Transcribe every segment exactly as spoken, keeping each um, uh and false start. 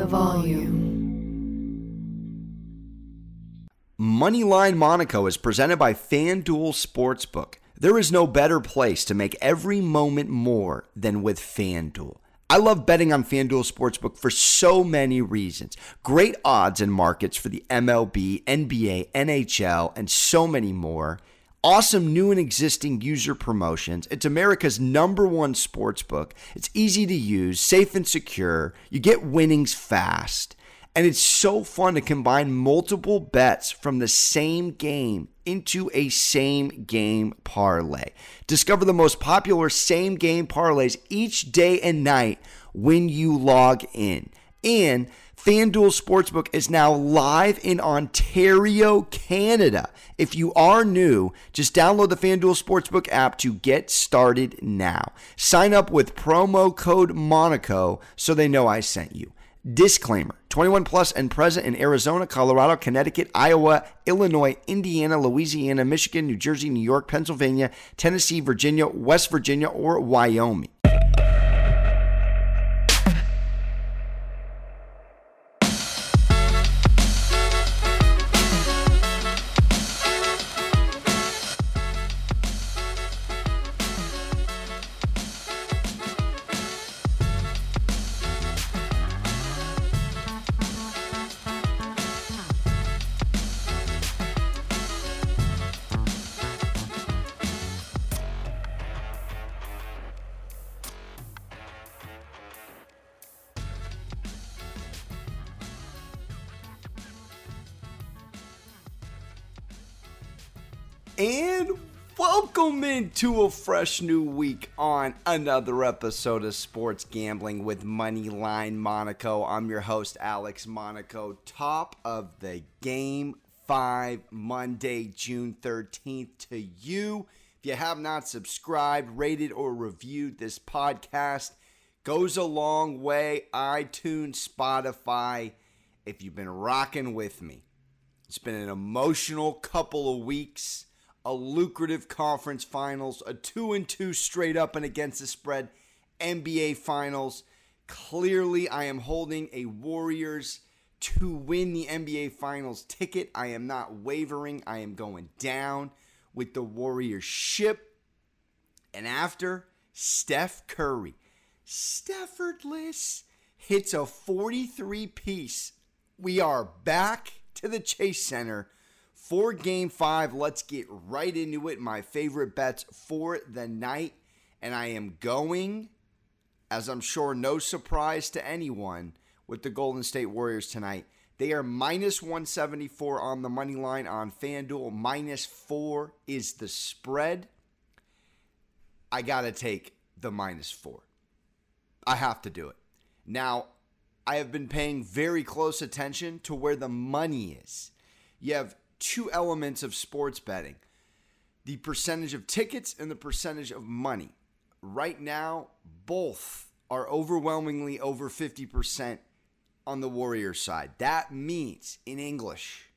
the volume. Moneyline Monaco is presented by FanDuel Sportsbook. There is no better place to make every moment more than with FanDuel. I love betting on FanDuel Sportsbook for so many reasons. Great odds and markets for the M L B, N B A, N H L, and so many more. Awesome new and existing user promotions. It's America's number one sportsbook. It's easy to use, safe and secure. You get winnings fast. And it's so fun to combine multiple bets from the same game into a same-game parlay. Discover the most popular same-game parlays each day and night when you log in. And FanDuel Sportsbook is now live in Ontario, Canada. If you are new, just download the FanDuel Sportsbook app to get started now. Sign up with promo code Monaco so they know I sent you. Disclaimer, twenty-one plus and present in Arizona, Colorado, Connecticut, Iowa, Illinois, Indiana, Louisiana, Michigan, New Jersey, New York, Pennsylvania, Tennessee, Virginia, West Virginia, or Wyoming. And welcome into a fresh new week on another episode of Sports Gambling with Moneyline Monaco. I'm your host, Alex Monaco. Top of the game, five, Monday, June thirteenth to you. If you have not subscribed, rated, or reviewed this podcast, goes a long way. iTunes, Spotify, if you've been rocking with me. It's been an emotional couple of weeks. A lucrative conference finals, a two and two straight up and against the spread N B A finals. Clearly, I am holding a Warriors to win the N B A finals ticket. I am not wavering. I am going down with the Warriors ship. And after Steph Curry, Steffordless hits a forty-three piece. We are back to the Chase Center for game five. Let's get right into it. My favorite bets for the night. And I am going, as I'm sure no surprise to anyone, with the Golden State Warriors tonight. They are minus one seventy-four on the money line on FanDuel. Minus four is the spread. I got to take the minus four. I have to do it. Now, I have been paying very close attention to where the money is. You have two elements of sports betting: the percentage of tickets and the percentage of money. Right now, both are overwhelmingly over fifty percent on the Warriors side. That means, in English,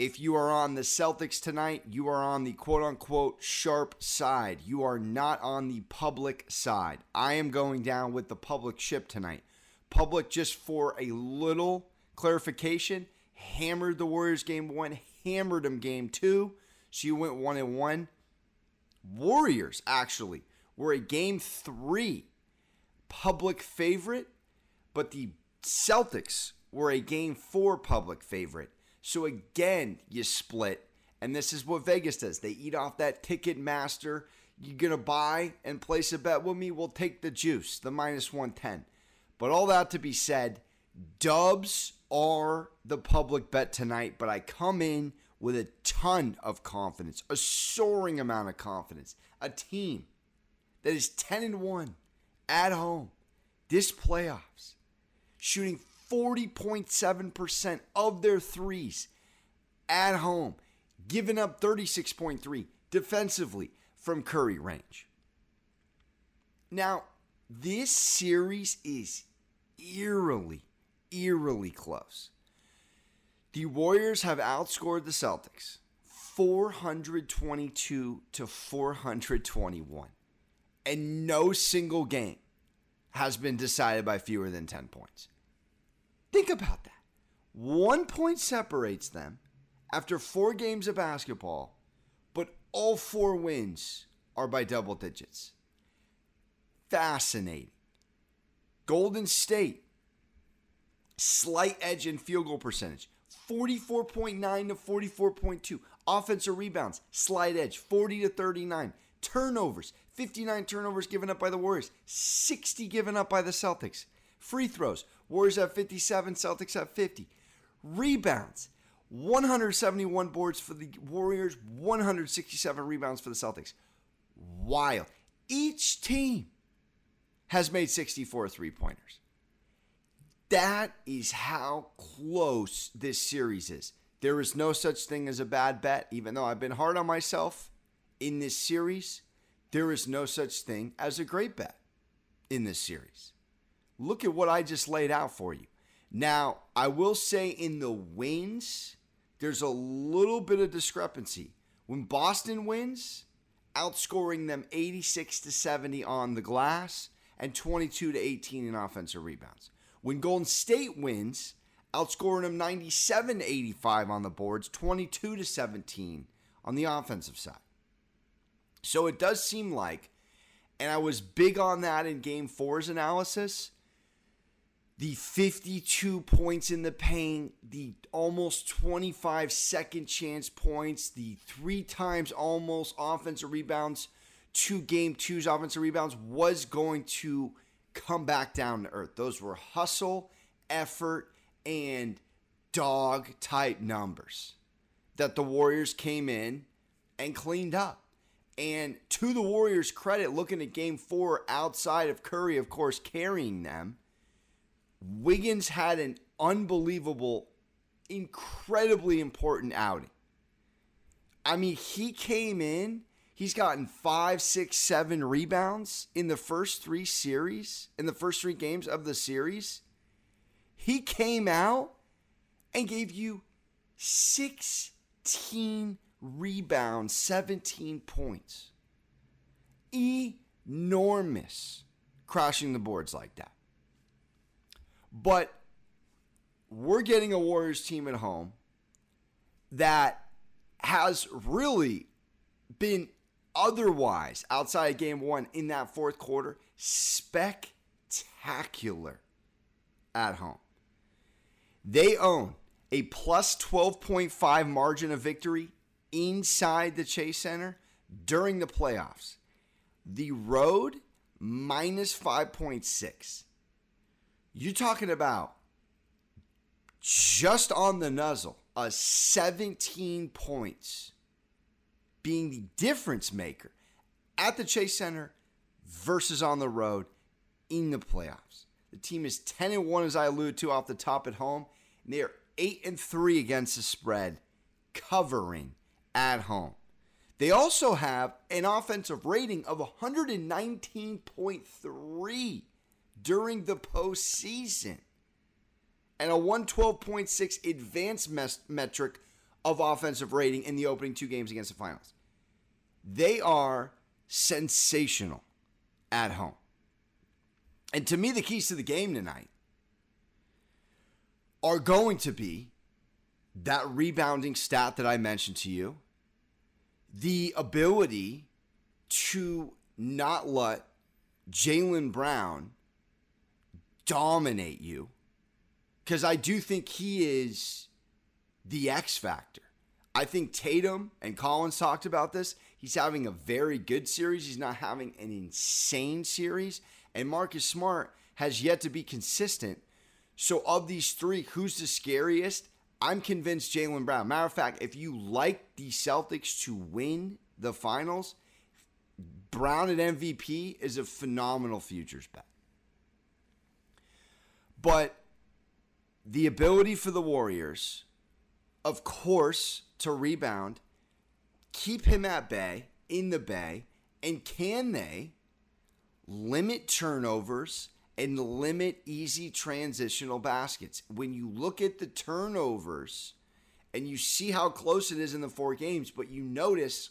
if you are on the Celtics tonight, you are on the quote-unquote sharp side. You are not on the public side. I am going down with the public ship tonight. Public, just for a little clarification, hammered the Warriors game one, hammered them game two, so you went one and one. Warriors actually were a game three public favorite, but the Celtics were a game four public favorite. So again, you split, and this is what Vegas does. They eat off that Ticketmaster. You're going to buy and place a bet with me, we'll take the juice, the minus one ten. But all that to be said, dubs are the public bet tonight, but I come in with a ton of confidence, a soaring amount of confidence. A team that is ten and one at home this playoffs, shooting forty point seven percent of their threes at home, giving up thirty-six point three defensively from Curry range. Now, this series is eerily Eerily close. The Warriors have outscored the Celtics four twenty-two to four twenty-one, and no single game has been decided by fewer than ten points. Think about that. One point separates them after four games of basketball, but all four wins are by double digits. Fascinating. Golden State, slight edge in field goal percentage, forty-four point nine to forty-four point two. Offensive rebounds, slight edge, forty to thirty-nine. Turnovers, fifty-nine turnovers given up by the Warriors, sixty given up by the Celtics. Free throws, Warriors have fifty-seven, Celtics have fifty. Rebounds, one hundred seventy-one boards for the Warriors, one hundred sixty-seven rebounds for the Celtics. Wild. Each team has made sixty-four three-pointers. That is how close this series is. There is no such thing as a bad bet, even though I've been hard on myself in this series. There is no such thing as a great bet in this series. Look at what I just laid out for you. Now, I will say in the wins, there's a little bit of discrepancy. When Boston wins, outscoring them eighty-six to seventy on the glass and twenty-two to eighteen in offensive rebounds. When Golden State wins, outscoring them ninety-seven to eighty-five on the boards, twenty-two to seventeen on the offensive side. So it does seem like, and I was big on that in Game four's analysis, the fifty-two points in the paint, the almost twenty-five second chance points, the three times almost offensive rebounds, two Game two's offensive rebounds was going to come back down to earth. Those were hustle, effort, and dog type numbers that the Warriors came in and cleaned up. And to the Warriors' credit, looking at Game four outside of Curry, of course, carrying them, Wiggins had an unbelievable, incredibly important outing. I mean, he came in, he's gotten five, six, seven rebounds in the first three series, in the first three games of the series. He came out and gave you sixteen rebounds, seventeen points. Enormous, crashing the boards like that. But we're getting a Warriors team at home that has really been otherwise, outside of Game one in that fourth quarter, spectacular at home. They own a plus twelve point five margin of victory inside the Chase Center during the playoffs. The road, minus five point six. You're talking about just on the nuzzle, a seventeen points being the difference maker at the Chase Center versus on the road in the playoffs. The team is ten and one, as I alluded to, off the top at home. And they are eight and three against the spread, covering at home. They also have an offensive rating of one nineteen point three. during the postseason, and a one twelve point six advanced mes- metric of offensive rating in the opening two games against the finals. They are sensational at home. And to me, the keys to the game tonight are going to be that rebounding stat that I mentioned to you, the ability to not let Jaylen Brown dominate you, because I do think he is the X factor. I think Tatum, and Collins talked about this, he's having a very good series. He's not having an insane series. And Marcus Smart has yet to be consistent. So of these three, who's the scariest? I'm convinced Jaylen Brown. Matter of fact, if you like the Celtics to win the finals, Brown at M V P is a phenomenal futures bet. But the ability for the Warriors, of course, to rebound, keep him at bay, in the bay, and can they limit turnovers and limit easy transitional baskets? When you look at the turnovers and you see how close it is in the four games, but you notice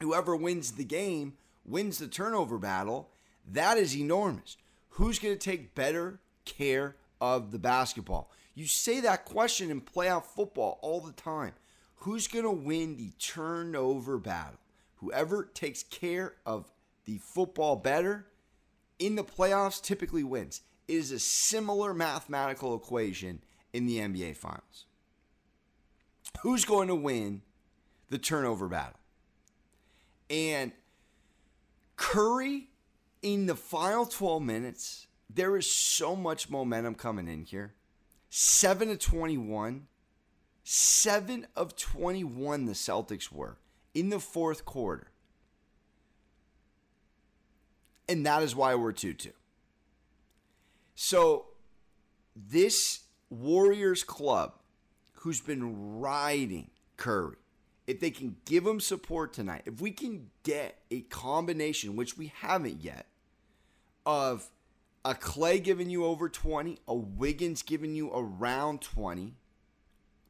whoever wins the game wins the turnover battle, that is enormous. Who's going to take better care of the basketball. You say that question in playoff football all the time. Who's going to win the turnover battle? Whoever takes care of the football better in the playoffs typically wins. It is a similar mathematical equation in the N B A Finals. Who's going to win the turnover battle? And Curry, in the final twelve minutes, there is so much momentum coming in here. seven of twenty-one. seven of twenty-one the Celtics were in the fourth quarter. And that is why we're two two. So this Warriors club, who's been riding Curry, if they can give him support tonight, if we can get a combination, which we haven't yet, of a Clay giving you over twenty, a Wiggins giving you around twenty,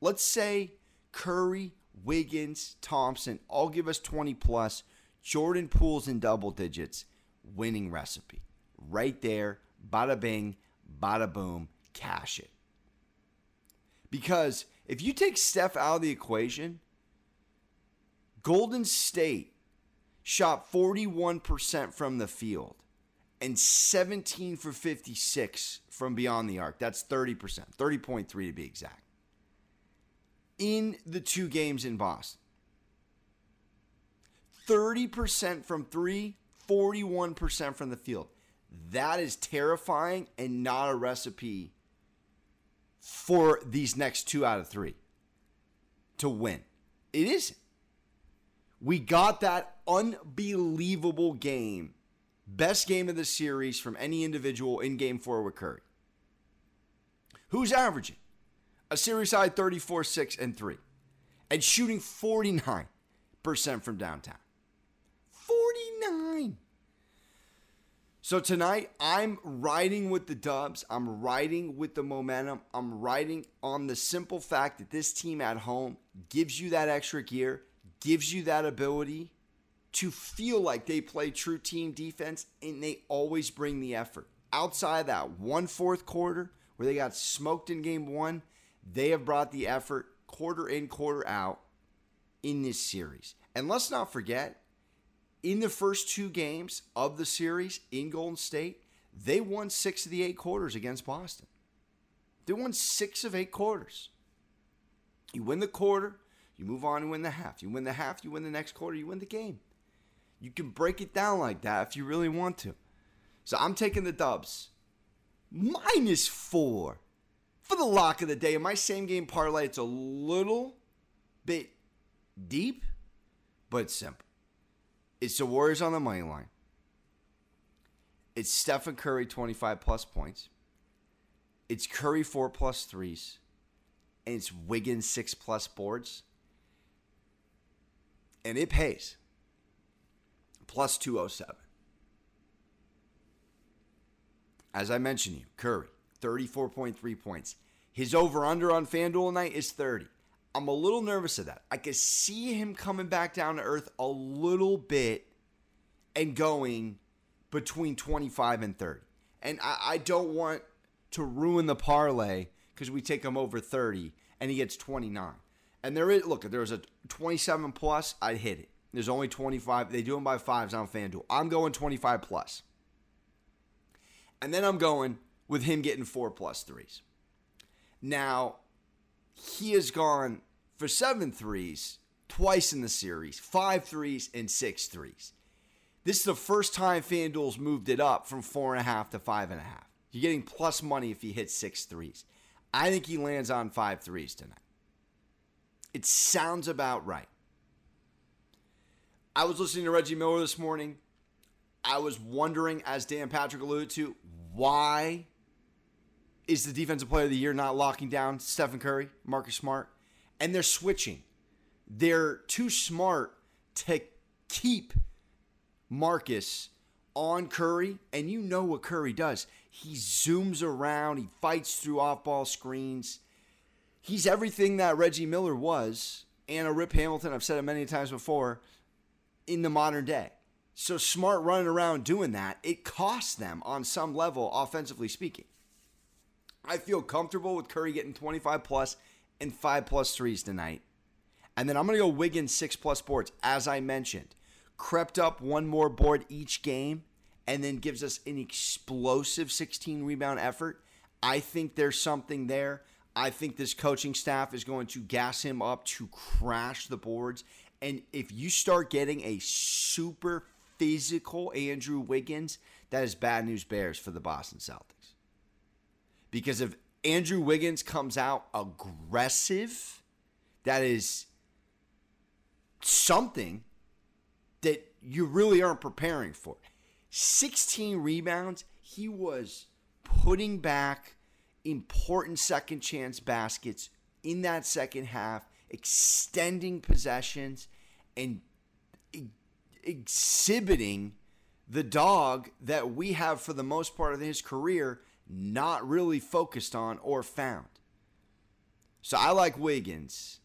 let's say Curry, Wiggins, Thompson all give us twenty plus, Jordan Poole's in double digits, winning recipe. Right there, bada bing, bada boom, cash it. Because if you take Steph out of the equation, Golden State shot forty-one percent from the field and seventeen for fifty-six from beyond the arc. That's thirty percent, thirty point three to be exact, in the two games in Boston. thirty percent from three, forty-one percent from the field. That is terrifying and not a recipe for these next two out of three to win. It isn't. We got that unbelievable game, best game of the series from any individual in game four with Curry, who's averaging a series high thirty-four, six, and three. And shooting forty-nine percent from downtown. forty-nine! So tonight, I'm riding with the dubs. I'm riding with the momentum. I'm riding on the simple fact that this team at home gives you that extra gear, gives you that ability to feel like they play true team defense, and they always bring the effort. Outside that one fourth quarter where they got smoked in game one, they have brought the effort quarter in, quarter out in this series. And let's not forget, in the first two games of the series in Golden State, they won six of the eight quarters against Boston. They won six of eight quarters. You win the quarter, you move on and win the half. You win the half, you win the next quarter, you win the game. You can break it down like that if you really want to. So I'm taking the dubs. Minus four. For the lock of the day, in my same game parlay, it's a little bit deep, but simple. It's the Warriors on the money line. It's Stephen Curry twenty-five plus points. It's Curry four plus threes. And it's Wiggins six plus boards. And it pays. Plus two oh seven. As I mentioned to you, Curry, thirty-four point three points. His over-under on FanDuel tonight is thirty. I'm a little nervous of that. I could see him coming back down to earth a little bit and going between twenty-five and thirty. And I, I don't want to ruin the parlay because we take him over thirty and he gets twenty-nine. And there is, look, if there was a twenty-seven plus, I'd hit it. There's only twenty-five. They do them by fives on FanDuel. I'm going twenty-five plus. And then I'm going with him getting four plus threes. Now, he has gone for seven threes twice in the series, five threes and six threes. This is the first time FanDuel's moved it up from four and a half to five and a half. You're getting plus money if he hits six threes. I think he lands on five threes tonight. It sounds about right. I was listening to Reggie Miller this morning. I was wondering, as Dan Patrick alluded to, why is the Defensive Player of the Year not locking down Stephen Curry, Marcus Smart? And they're switching. They're too smart to keep Marcus on Curry. And you know what Curry does. He zooms around. He fights through off-ball screens. He's everything that Reggie Miller was and a Rip Hamilton, I've said it many times before, in the modern day. So Smart running around doing that, it costs them on some level, offensively speaking. I feel comfortable with Curry getting twenty-five plus and five plus threes tonight. And then I'm going to go Wiggins six plus boards, as I mentioned. Crept up one more board each game and then gives us an explosive sixteen-rebound effort. I think there's something there. I think this coaching staff is going to gas him up to crash the boards. And if you start getting a super physical Andrew Wiggins, that is bad news bears for the Boston Celtics. Because if Andrew Wiggins comes out aggressive, that is something that you really aren't preparing for. sixteen rebounds, he was putting back important second chance baskets in that second half, extending possessions, and ex- exhibiting the dog that we have for the most part of his career not really focused on or found. So I like Wiggins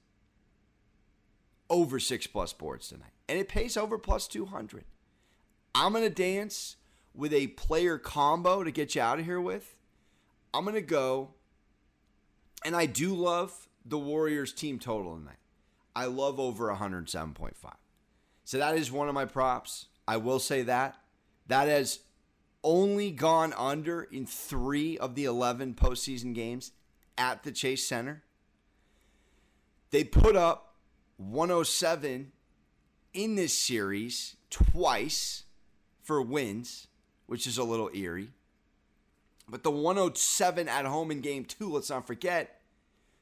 over six plus boards tonight. And it pays over plus two hundred. I'm going to dance with a player combo to get you out of here with. I'm going to go, and I do love the Warriors team total tonight. I love over one oh seven point five. So that is one of my props. I will say that. That has only gone under in three of the eleven postseason games at the Chase Center. They put up one oh seven in this series twice for wins, which is a little eerie. But the one oh seven at home in game two, let's not forget,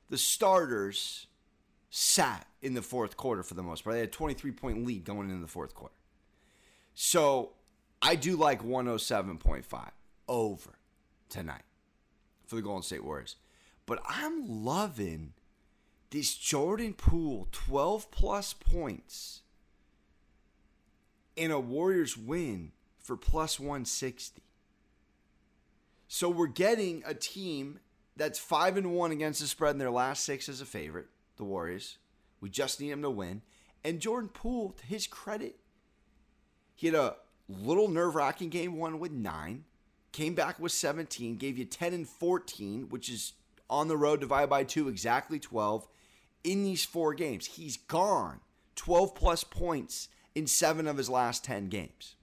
the starters sat in the fourth quarter for the most part. They had a twenty-three point lead going into the fourth quarter. So I do like one oh seven point five over tonight for the Golden State Warriors. But I'm loving this Jordan Poole, twelve plus points in a Warriors win for plus one sixty. So we're getting a team that's five and one against the spread in their last six as a favorite, the Warriors. We just need them to win. And Jordan Poole, to his credit, he had a little nerve-wracking game one with nine, came back with seventeen, gave you ten and fourteen, which is on the road divided by two, exactly twelve. In these four games, he's gone twelve plus points in seven of his last ten games.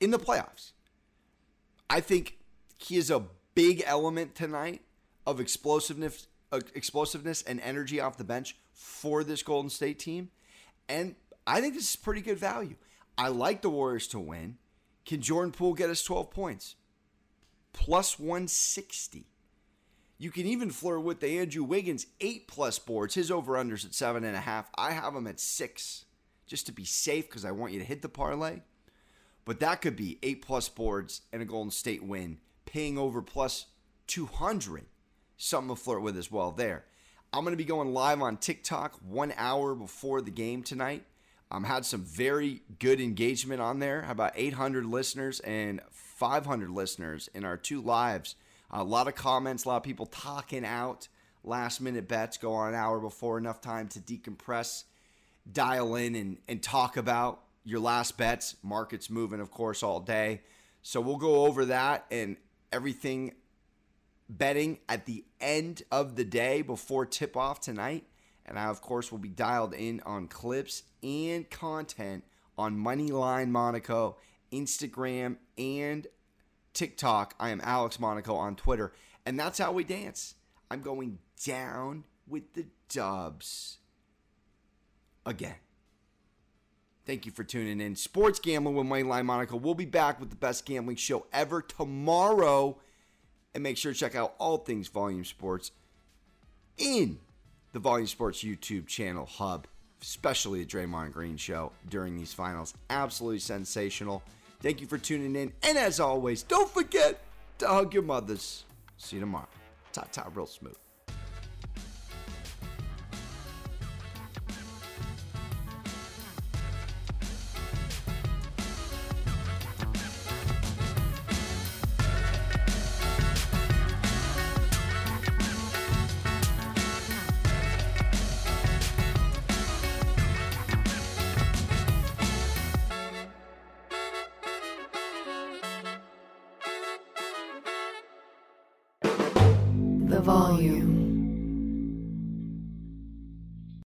In the playoffs, I think he is a big element tonight of explosiveness, uh, explosiveness and energy off the bench for this Golden State team. And I think this is pretty good value. I like the Warriors to win. Can Jordan Poole get us twelve points? plus one sixty. You can even flirt with the Andrew Wiggins eight plus boards. His over-under's at seven point five. I have him at six just to be safe because I want you to hit the parlay. But that could be eight plus boards and a Golden State win, paying over plus two hundred. Something to flirt with as well there. I'm going to be going live on TikTok one hour before the game tonight. I um, had some very good engagement on there. About eight hundred listeners and five hundred listeners in our two lives. A lot of comments, a lot of people talking out. Last-minute bets go on an hour before, enough time to decompress, dial in, and, and talk about your last bets. Market's moving, of course, all day. So we'll go over that and everything betting at the end of the day before tip-off tonight. And I, of course, will be dialed in on clips and content on Moneyline Monaco, Instagram, and TikTok. I am Alex Monaco on Twitter. And that's how we dance. I'm going down with the Dubs again. Thank you for tuning in. Sports Gambling with Moneyline Monaco. We'll be back with the best gambling show ever tomorrow. And make sure to check out all things Volume Sports in the Volume Sports YouTube channel hub, especially the Draymond Green show during these finals. Absolutely sensational. Thank you for tuning in. And as always, don't forget to hug your mothers. See you tomorrow. Ta-ta real smooth. The Volume.